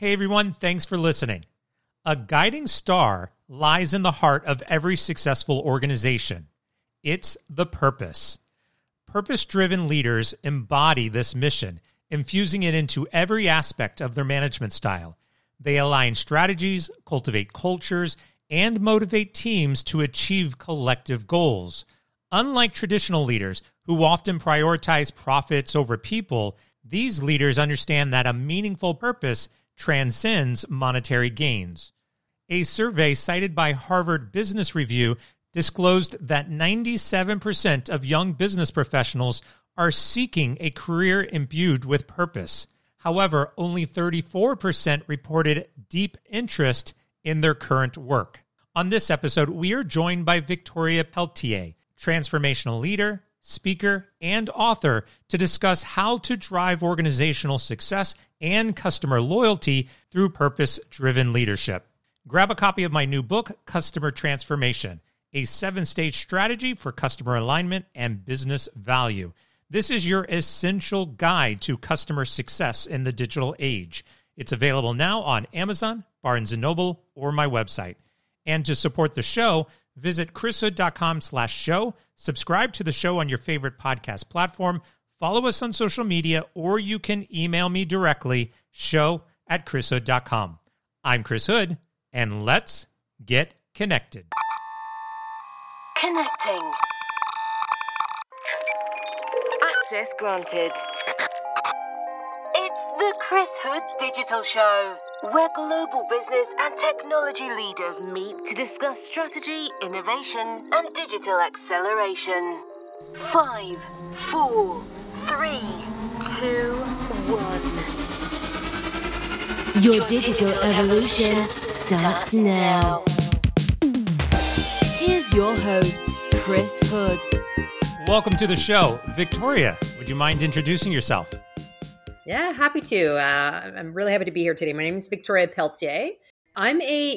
Hey everyone, thanks for listening. A guiding star lies in the heart of every successful organization. It's the purpose. Purpose-driven leaders embody this mission, infusing it into every aspect of their management style. They align strategies, cultivate cultures, and motivate teams to achieve collective goals. Unlike traditional leaders who often prioritize profits over people, these leaders understand that a meaningful purpose transcends monetary gains. A survey cited by Harvard Business Review disclosed that 97% of young business professionals are seeking a career imbued with purpose. However, only 34% reported deep interest in their current work. On this episode, we are joined by Victoria Pelletier, transformational leader, speaker, and author, to discuss how to drive organizational success and customer loyalty through purpose-driven leadership. Grab a copy of my new book, Customer Transformation: A 7-Stage Strategy for Customer Alignment and Business Value. This is your essential guide to customer success in the digital age. It's available now on Amazon, Barnes & Noble, or my website. And to support the show, visit chrishood.com/show, subscribe to the show on your favorite podcast platform, follow us on social media, or you can email me directly, show@chrishood.com. I'm Chris Hood, and let's get connected. Connecting. Access granted. It's the Chris Hood Digital Show, where global business and technology leaders meet to discuss strategy, innovation, and digital acceleration. 5, 4, 3, 2, 1. Your digital evolution starts now. Here's your host, Chris Hood. Welcome to the show. Victoria, would you mind introducing yourself? Yeah, happy to. I'm really happy to be here today. My name is Victoria Pelletier.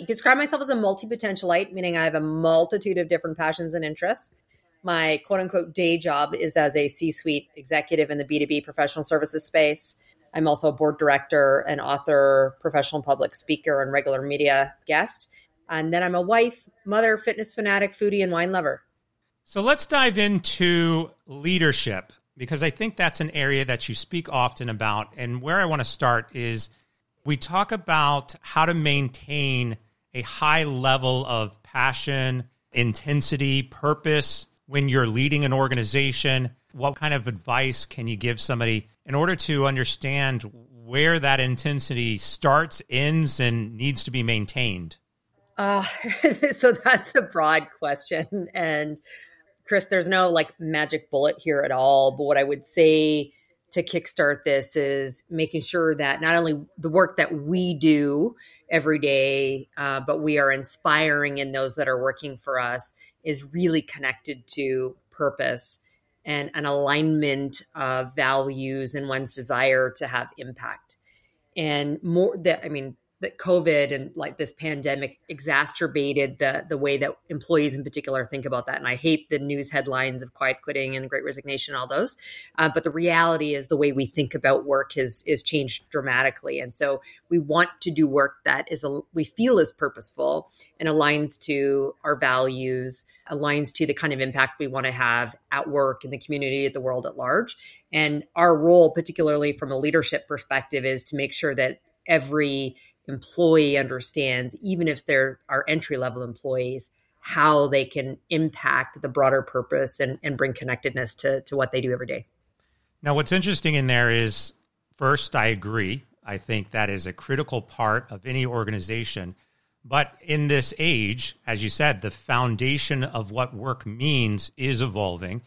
Describe myself as a multi-potentialite, meaning I have a multitude of different passions and interests. My quote-unquote day job is as a C-suite executive in the B2B professional services space. I'm also a board director, an author, professional public speaker, and regular media guest. And then I'm a wife, mother, fitness fanatic, foodie, and wine lover. So let's dive into leadership, because I think that's an area that you speak often about. And where I want to start is we talk about how to maintain a high level of passion, intensity, purpose when you're leading an organization. What kind of advice can you give somebody in order to understand where that intensity starts, ends, and needs to be maintained? So that's a broad question. And Chris, there's no magic bullet here at all. But what I would say to kickstart this is making sure that not only the work that we do every day, but we are inspiring in those that are working for us is really connected to purpose and an alignment of values and one's desire to have impact. And more that, that COVID and this pandemic exacerbated the way that employees in particular think about that. And I hate the news headlines of quiet quitting and great resignation, all those. But the reality is the way we think about work is changed dramatically. And so we want to do work that we feel is purposeful and aligns to our values, aligns to the kind of impact we want to have at work, in the community, at the world at large. And our role, particularly from a leadership perspective, is to make sure that every employee understands, even if they're our entry-level employees, how they can impact the broader purpose and bring connectedness to what they do every day. Now, what's interesting in there is, first, I agree. I think that is a critical part of any organization. But in this age, as you said, the foundation of what work means is evolving.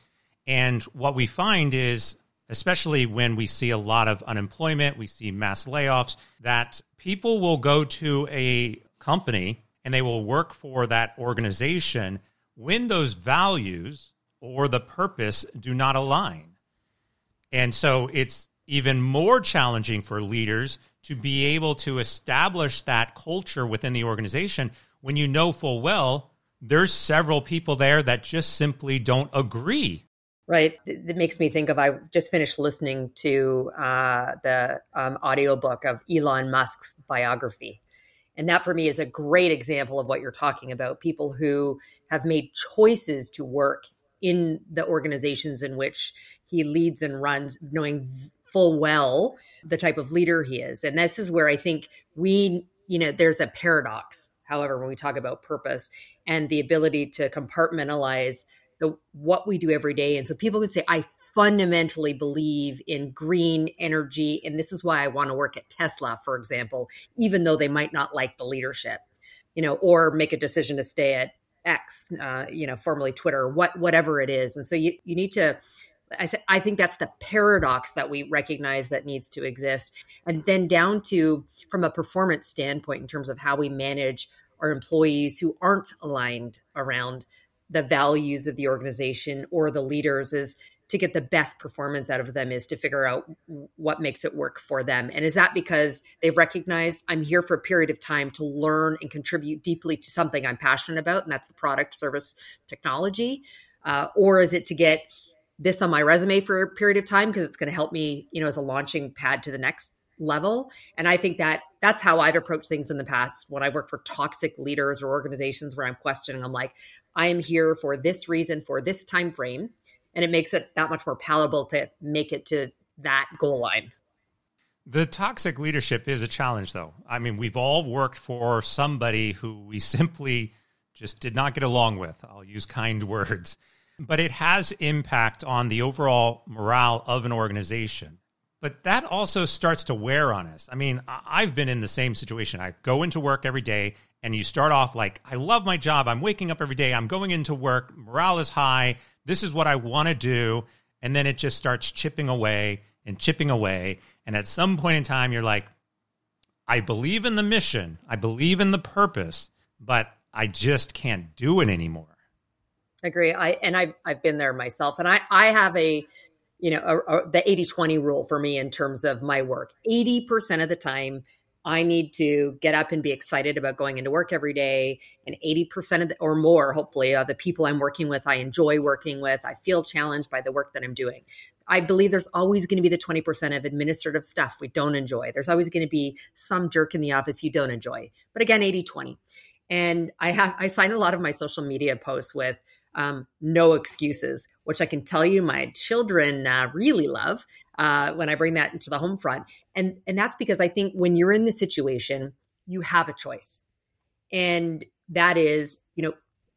And what we find is, especially when we see a lot of unemployment, we see mass layoffs, that people will go to a company and they will work for that organization when those values or the purpose do not align. And so it's even more challenging for leaders to be able to establish that culture within the organization when you know full well there's several people there that just simply don't agree Right. That makes me think of, I just finished listening to the audiobook of Elon Musk's biography. And that for me is a great example of what you're talking about. People who have made choices to work in the organizations in which he leads and runs, knowing full well the type of leader he is. And this is where I think we, you know, there's a paradox, however, when we talk about purpose and the ability to compartmentalize what we do every day. And so people could say, I fundamentally believe in green energy, and this is why I want to work at Tesla, for example, even though they might not like the leadership, you know, or make a decision to stay at X, you know, formerly Twitter, whatever it is. And so you need to, I think that's the paradox that we recognize that needs to exist. And then down to, from a performance standpoint, in terms of how we manage our employees who aren't aligned around the values of the organization or the leaders, is to get the best performance out of them is to figure out what makes it work for them. And is that because they've recognized I'm here for a period of time to learn and contribute deeply to something I'm passionate about, and that's the product, service, technology? Or is it to get this on my resume for a period of time because it's going to help me, you know, as a launching pad to the next level? And I think that that's how I've approached things in the past. When I work for toxic leaders or organizations where I'm questioning, I'm like, I am here for this reason, for this time frame, and it makes it that much more palatable to make it to that goal line. The toxic leadership is a challenge, though. I mean, we've all worked for somebody who we simply just did not get along with. I'll use kind words. But it has impact on the overall morale of an organization. But that also starts to wear on us. I mean, I've been in the same situation. I go into work every day, and you start off like, I love my job. I'm waking up every day. I'm going into work. Morale is high. This is what I want to do. And then it just starts chipping away and chipping away. And at some point in time, you're like, I believe in the mission. I believe in the purpose, but I just can't do it anymore. I agree. I've been there myself. And I have the 80-20 rule for me in terms of my work. 80% of the time, I need to get up and be excited about going into work every day. And 80% of or more, hopefully, of the people I'm working with, I enjoy working with. I feel challenged by the work that I'm doing. I believe there's always going to be the 20% of administrative stuff we don't enjoy. There's always going to be some jerk in the office you don't enjoy. But again, 80-20. And I sign a lot of my social media posts with, no excuses, which I can tell you my children really love when I bring that into the home front. And that's because I think when you're in the situation, you have a choice. And that is, you know,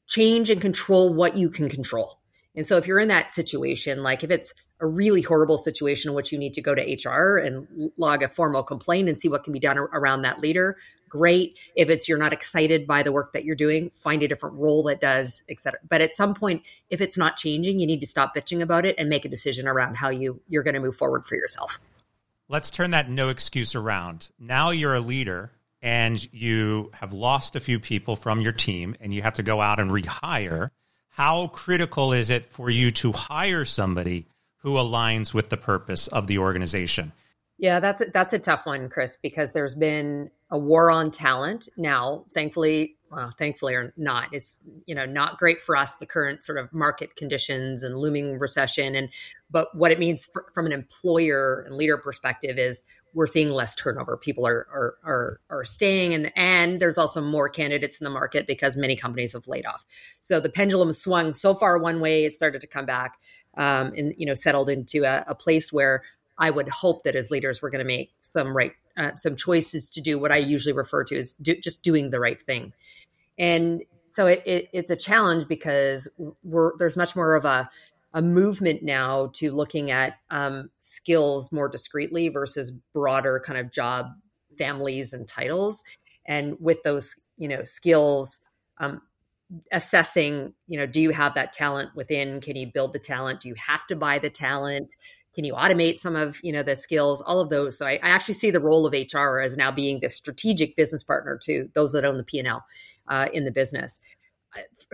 change and control what you can control. And so if you're in that situation, like if it's a really horrible situation in which you need to go to HR and log a formal complaint and see what can be done around that leader, great. If it's you're not excited by the work that you're doing, find a different role that does, et cetera. But at some point, if it's not changing, you need to stop bitching about it and make a decision around how you're going to move forward for yourself. Let's turn that no excuse around. Now you're a leader and you have lost a few people from your team and you have to go out and rehire. How critical is it for you to hire somebody who aligns with the purpose of the organization? Yeah, that's a tough one, Chris, because there's been a war on talent now, thankfully or not. It's, you know, not great for us, the current sort of market conditions and looming recession. But what it means from an employer and leader perspective is we're seeing less turnover. People are staying, and there's also more candidates in the market because many companies have laid off. So the pendulum swung so far one way, it started to come back and, you know, settled into a place where I would hope that as leaders, we're going to make some choices to do what I usually refer to as just doing the right thing. And so it's a challenge because there's much more of a movement now to looking at skills more discreetly versus broader kind of job families and titles. And with those, you know, skills, assessing, you know, do you have that talent within? Can you build the talent? Do you have to buy the talent? Can you automate some of, you know, the skills, all of those? So I actually see the role of HR as now being the strategic business partner to those that own the P&L in the business.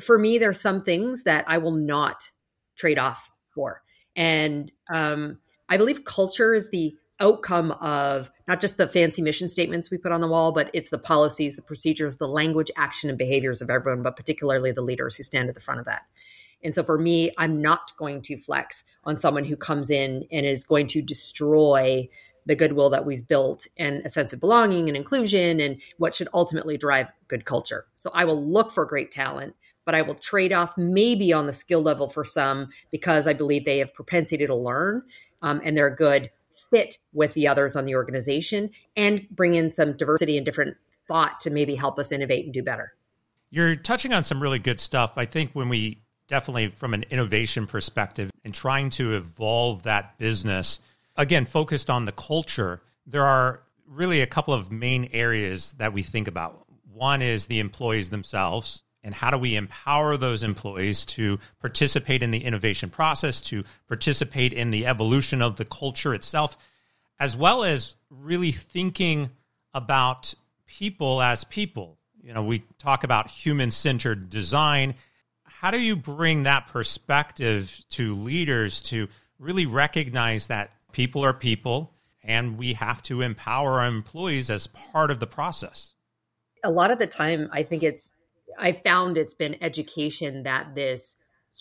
For me, there's some things that I will not trade off for. And I believe culture is the outcome of not just the fancy mission statements we put on the wall, but it's the policies, the procedures, the language, action, and behaviors of everyone, but particularly the leaders who stand at the front of that. And so for me, I'm not going to flex on someone who comes in and is going to destroy the goodwill that we've built and a sense of belonging and inclusion and what should ultimately drive good culture. So I will look for great talent, but I will trade off maybe on the skill level for some because I believe they have propensity to learn and they're a good fit with the others on the organization, and bring in some diversity and different thought to maybe help us innovate and do better. You're touching on some really good stuff. I think when we definitely from an innovation perspective and trying to evolve that business, again, focused on the culture, there are really a couple of main areas that we think about. One is the employees themselves, and how do we empower those employees to participate in the innovation process, to participate in the evolution of the culture itself, as well as really thinking about people as people. You know, we talk about human-centered design. How do you bring that perspective to leaders to really recognize that people are people, and we have to empower our employees as part of the process? A lot of the time, I found it's been education that this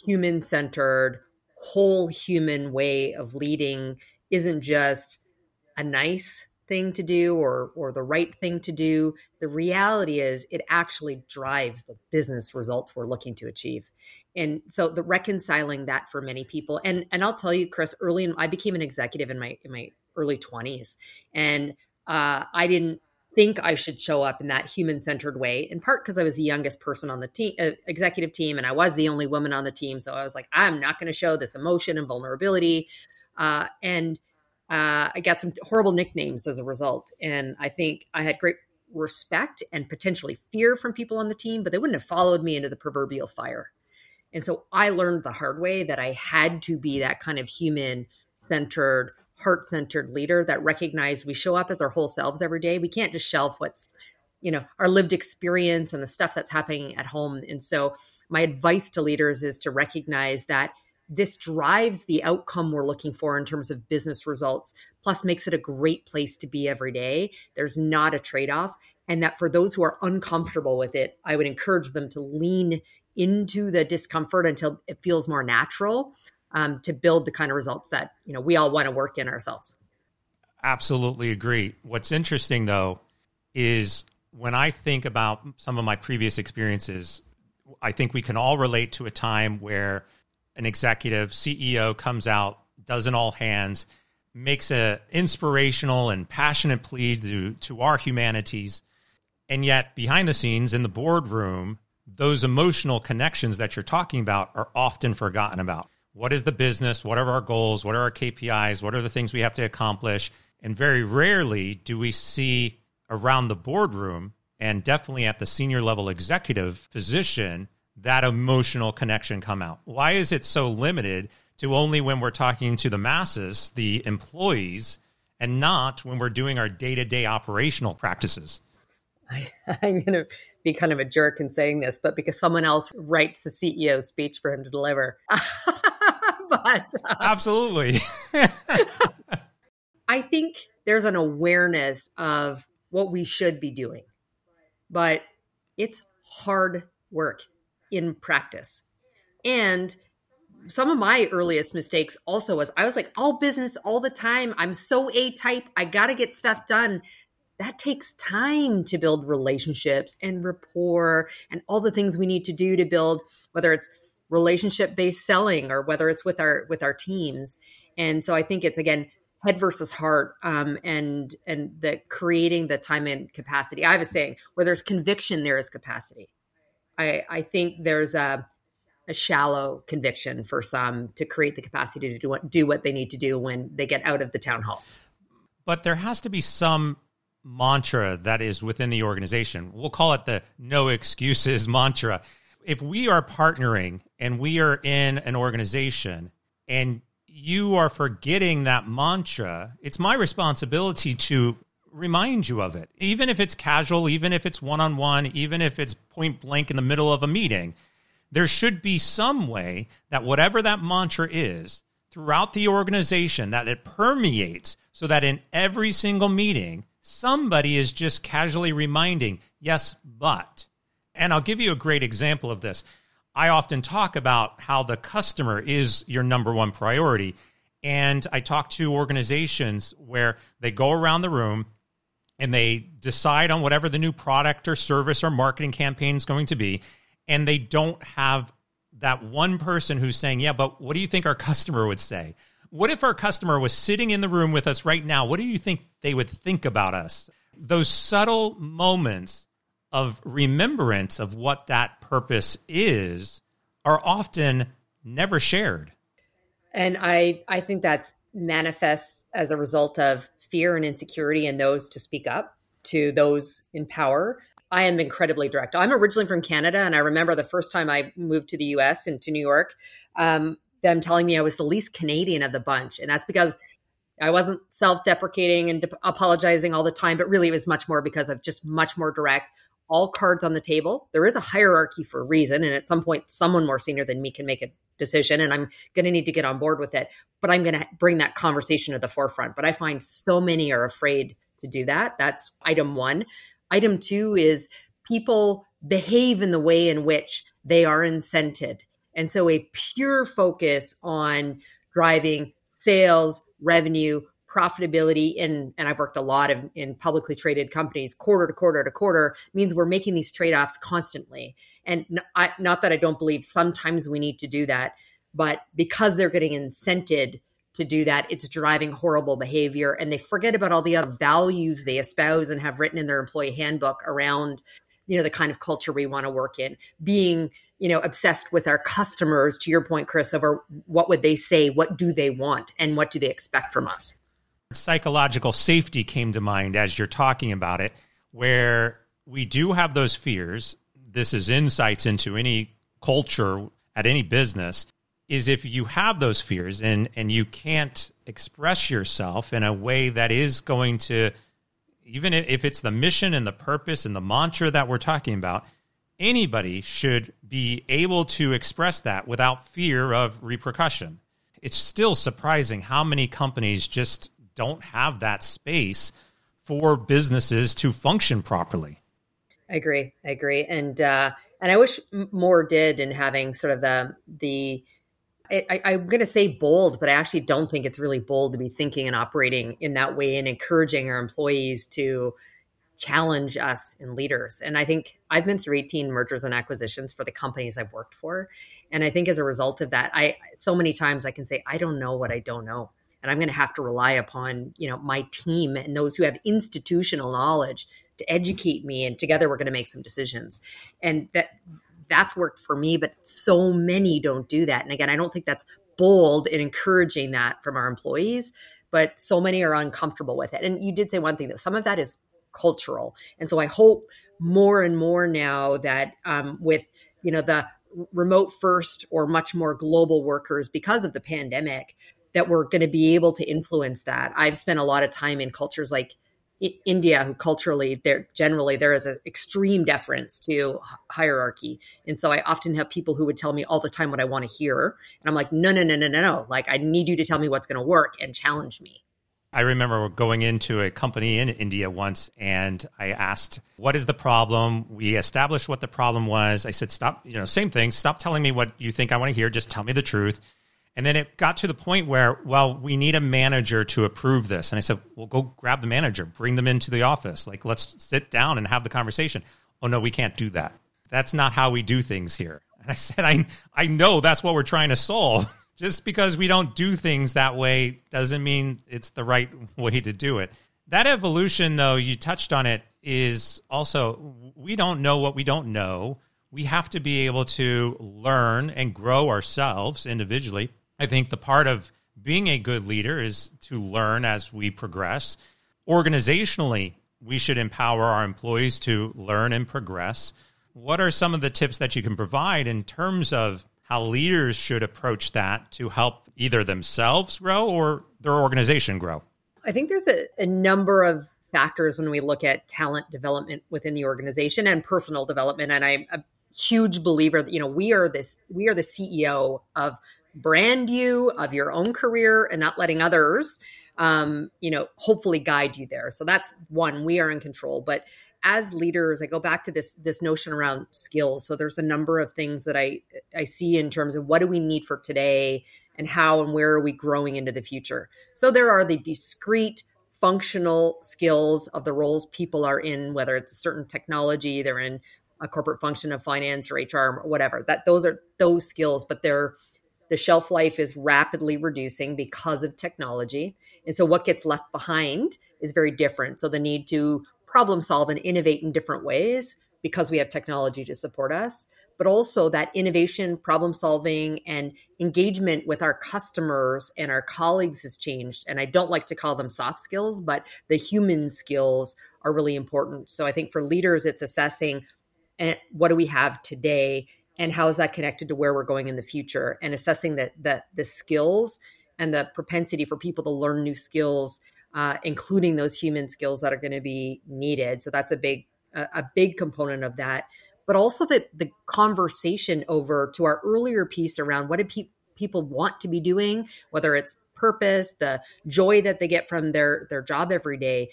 human-centered, whole human way of leading isn't just a nice thing to do or the right thing to do. The reality is it actually drives the business results we're looking to achieve. And so the reconciling that for many people, and I'll tell you, Chris, early in, I became an executive in my early 20s, and I didn't think I should show up in that human-centered way, in part because I was the youngest person on the team, executive team, and I was the only woman on the team. So I was like, I'm not going to show this emotion and vulnerability. And I got some horrible nicknames as a result. And I think I had great respect and potentially fear from people on the team, but they wouldn't have followed me into the proverbial fire. And so I learned the hard way that I had to be that kind of human-centered, heart-centered leader that recognized we show up as our whole selves every day. We can't just shelf what's, our lived experience and the stuff that's happening at home. And so my advice to leaders is to recognize that this drives the outcome we're looking for in terms of business results, plus makes it a great place to be every day. There's not a trade-off. And that for those who are uncomfortable with it, I would encourage them to lean into the discomfort until it feels more natural, to build the kind of results that, we all want to work in ourselves. Absolutely agree. What's interesting though, is when I think about some of my previous experiences, I think we can all relate to a time where an executive CEO comes out, does an all hands, makes an inspirational and passionate plea to our humanities. And yet behind the scenes in the boardroom, those emotional connections that you're talking about are often forgotten about. What is the business? What are our goals? What are our KPIs? What are the things we have to accomplish? And very rarely do we see around the boardroom, and definitely at the senior level executive position, that emotional connection come out. Why is it so limited to only when we're talking to the masses, the employees, and not when we're doing our day-to-day operational practices? I'm going to be kind of a jerk in saying this, but because someone else writes the CEO speech for him to deliver. but absolutely. I think there's an awareness of what we should be doing, but it's hard work in practice. And some of my earliest mistakes also was, I was like, all business all the time. I'm so A-type. I got to get stuff done. That takes time to build relationships and rapport and all the things we need to do to build, whether it's relationship-based selling or whether it's with our teams. And so I think it's, again, head versus heart, and the creating the time and capacity. I have a saying, where there's conviction, there is capacity. I think there's a shallow conviction for some to create the capacity to do what they need to do when they get out of the town halls. But there has to be some mantra that is within the organization. We'll call it the no excuses mantra. If we are partnering and we are in an organization and you are forgetting that mantra, it's my responsibility to remind you of it. Even if it's casual, even if it's one-on-one, even if it's point blank in the middle of a meeting, there should be some way that whatever that mantra is throughout the organization, that it permeates so that in every single meeting, somebody is just casually reminding, yes, but. And I'll give you a great example of this. I often talk about how the customer is your number one priority. And I talk to organizations where they go around the room and they decide on whatever the new product or service or marketing campaign is going to be. And they don't have that one person who's saying, yeah, but what do you think our customer would say? What if our customer was sitting in the room with us right now? What do you think they would think about us? Those subtle moments of remembrance of what that purpose is are often never shared. And I think that's manifests as a result of fear and insecurity in those to speak up, to those in power. I am incredibly direct. I'm originally from Canada, and I remember the first time I moved to the U.S. and to New York, them telling me I was the least Canadian of the bunch. And that's because I wasn't self-deprecating and apologizing all the time, but really it was much more because of just much more direct, all cards on the table. There is a hierarchy for a reason, and at some point, someone more senior than me can make a decision, and I'm going to need to get on board with it, but I'm going to bring that conversation to the forefront. But I find so many are afraid to do that. That's item one. Item two is people behave in the way in which they are incented. And so a pure focus on driving sales, revenue, profitability, and I've worked a lot in publicly traded companies, quarter to quarter to quarter, means we're making these trade-offs constantly. And not that I don't believe sometimes we need to do that, but because they're getting incented to do that, it's driving horrible behavior. And they forget about all the other values they espouse and have written in their employee handbook around, you know, the kind of culture we want to work in, being, you know, obsessed with our customers, to your point, Chris, over what would they say, what do they want, and what do they expect from us? Psychological safety came to mind as you're talking about it, where we do have those fears. This is insights into any culture at any business. Is if you have those fears and you can't express yourself in a way that is going to, even if it's the mission and the purpose and the mantra that we're talking about, anybody should be able to express that without fear of repercussion. It's still surprising how many companies just don't have that space for businesses to function properly. I agree. And I wish more did in having sort of the I'm going to say bold, but I actually don't think it's really bold to be thinking and operating in that way and encouraging our employees to challenge us and leaders. And I think I've been through 18 mergers and acquisitions for the companies I've worked for. And I think as a result of that, so many times I can say, I don't know what I don't know. And I'm going to have to rely upon, you know, my team and those who have institutional knowledge to educate me. And together we're going to make some decisions. And that's worked for me, but so many don't do that. And again, I don't think that's bold in encouraging that from our employees, but so many are uncomfortable with it. And you did say one thing, that some of that is cultural. And so I hope more and more now that with, you know, the remote first or much more global workers because of the pandemic, that we're going to be able to influence that. I've spent a lot of time in cultures like India, who culturally, there is an extreme deference to hierarchy. And so I often have people who would tell me all the time what I want to hear. And I'm like, no. Like, I need you to tell me what's going to work and challenge me. I remember going into a company in India once, and I asked, what is the problem? We established what the problem was. I said, stop telling me what you think I want to hear. Just tell me the truth. And then it got to the point where, well, we need a manager to approve this. And I said, well, go grab the manager, bring them into the office. Like, let's sit down and have the conversation. Oh, no, we can't do that. That's not how we do things here. And I said, I know that's what we're trying to solve. Just because we don't do things that way doesn't mean it's the right way to do it. That evolution, though, you touched on it, is also we don't know what we don't know. We have to be able to learn and grow ourselves individually. I think the part of being a good leader is to learn as we progress. Organizationally, we should empower our employees to learn and progress. What are some of the tips that you can provide in terms of how leaders should approach that to help either themselves grow or their organization grow? I think there's a number of factors when we look at talent development within the organization and personal development. And I'm a huge believer that, you know, we are the CEO of brand you, of your own career, and not letting others hopefully guide you there. So that's one, we are in control. But as leaders, I go back to this notion around skills. So there's a number of things that I see in terms of what do we need for today and how and where are we growing into the future. So there are the discrete functional skills of the roles people are in, whether it's a certain technology, they're in a corporate function of finance or HR or whatever, that those are those skills, but the shelf life is rapidly reducing because of technology. And so what gets left behind is very different. So the need to problem solve and innovate in different ways because we have technology to support us, but also that innovation, problem solving, and engagement with our customers and our colleagues has changed. And I don't like to call them soft skills, but the human skills are really important. So I think for leaders, it's assessing what do we have today and how is that connected to where we're going in the future, and assessing the skills and the propensity for people to learn new skills, including those human skills that are going to be needed. So that's a big component of that. But also that the conversation over to our earlier piece around what do people want to be doing, whether it's purpose, the joy that they get from their job every day.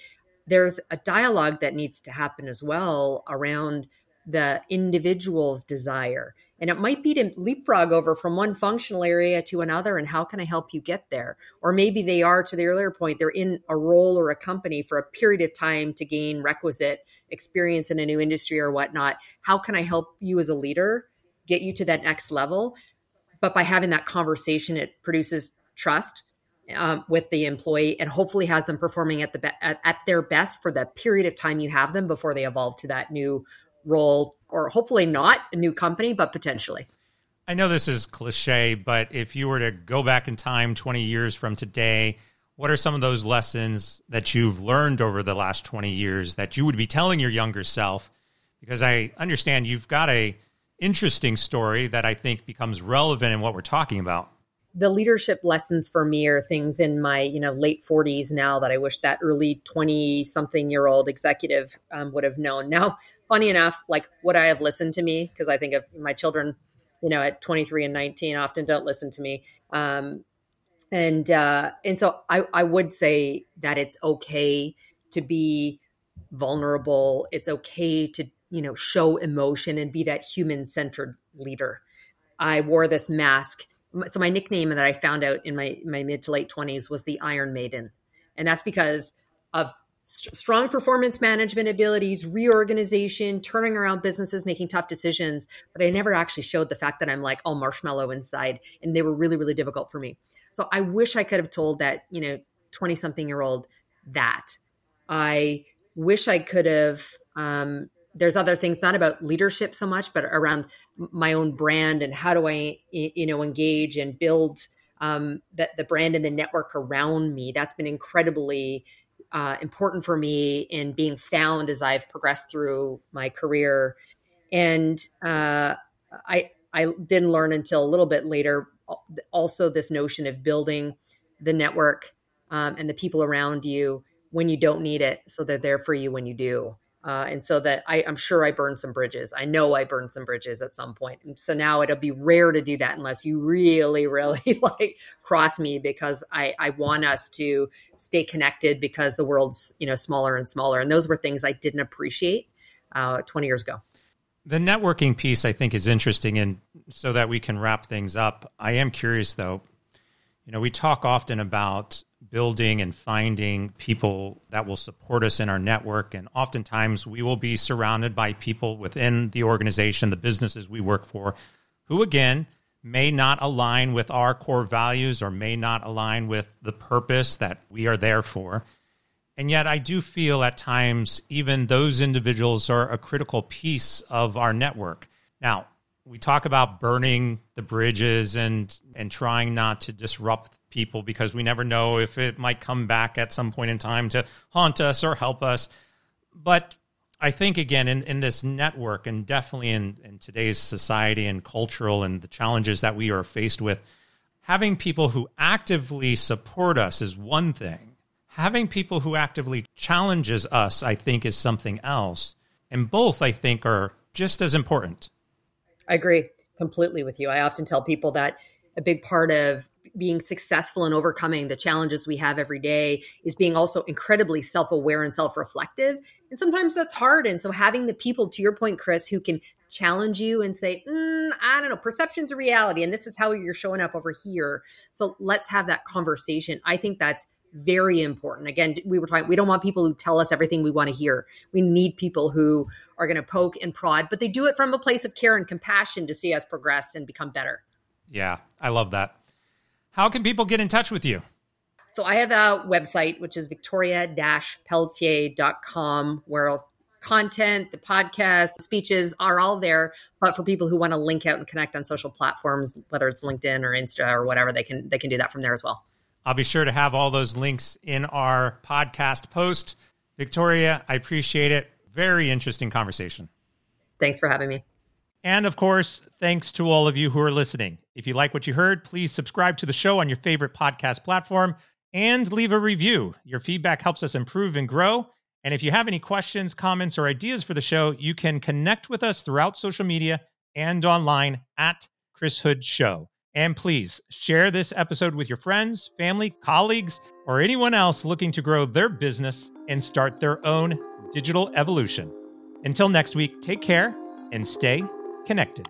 There's a dialogue that needs to happen as well around the individual's desire. And it might be to leapfrog over from one functional area to another, and how can I help you get there? Or maybe they are, to the earlier point, they're in a role or a company for a period of time to gain requisite experience in a new industry or whatnot. How can I help you as a leader get you to that next level? But by having that conversation, it produces trust with the employee, and hopefully has them performing at their best for the period of time you have them before they evolve to that new role, or hopefully not a new company, but potentially. I know this is cliche, but if you were to go back in time 20 years from today, what are some of those lessons that you've learned over the last 20 years that you would be telling your younger self? Because I understand you've got an interesting story that I think becomes relevant in what we're talking about. The leadership lessons for me are things in my late 40s now that I wish that early 20-something-year-old executive would have known. Now, funny enough, like, would I have listened to me? Because I think of my children, at 23 and 19 often don't listen to me. And so I would say that it's okay to be vulnerable. It's okay to, show emotion and be that human-centered leader. I wore this mask. So my nickname that I found out in my mid to late 20s was the Iron Maiden. And that's because of strong performance management abilities, reorganization, turning around businesses, making tough decisions. But I never actually showed the fact that I'm like all marshmallow inside. And they were really, really difficult for me. So I wish I could have told that, 20-something-year-old that. I wish I could have... there's other things, not about leadership so much, but around my own brand and how do I, engage and build the brand and the network around me. That's been incredibly important for me in being found as I've progressed through my career. And I didn't learn until a little bit later, also this notion of building the network and the people around you when you don't need it, so they're there for you when you do. And so that I'm sure I burned some bridges. I know I burned some bridges at some point. And so now it'll be rare to do that unless you really, really cross me, because I want us to stay connected because the world's, smaller and smaller. And those were things I didn't appreciate 20 years ago. The networking piece I think is interesting. And so that we can wrap things up, I am curious though, we talk often about building and finding people that will support us in our network. And oftentimes we will be surrounded by people within the organization, the businesses we work for, who again, may not align with our core values or may not align with the purpose that we are there for. And yet I do feel at times, even those individuals are a critical piece of our network. Now, we talk about burning the bridges and trying not to disrupt people because we never know if it might come back at some point in time to haunt us or help us. But I think, again, in this network and definitely in today's society and cultural and the challenges that we are faced with, having people who actively support us is one thing. Having people who actively challenges us, I think, is something else. And both, I think, are just as important. I agree completely with you. I often tell people that a big part of being successful and overcoming the challenges we have every day is being also incredibly self-aware and self-reflective. And sometimes that's hard. And so having the people, to your point, Chris, who can challenge you and say, I don't know, perception's a reality. And this is how you're showing up over here. So let's have that conversation. I think that's very important. Again, we don't want people who tell us everything we want to hear. We need people who are going to poke and prod, but they do it from a place of care and compassion to see us progress and become better. Yeah, I love that. How can people get in touch with you? So I have a website, which is victoria-pelletier.com, where content, the podcast, the speeches are all there. But for people who want to link out and connect on social platforms, whether it's LinkedIn or Insta or whatever, they can do that from there as well. I'll be sure to have all those links in our podcast post. Victoria, I appreciate it. Very interesting conversation. Thanks for having me. And of course, thanks to all of you who are listening. If you like what you heard, please subscribe to the show on your favorite podcast platform and leave a review. Your feedback helps us improve and grow. And if you have any questions, comments, or ideas for the show, you can connect with us throughout social media and online at Chris Hood Show. And please share this episode with your friends, family, colleagues, or anyone else looking to grow their business and start their own digital evolution. Until next week, take care and stay connected.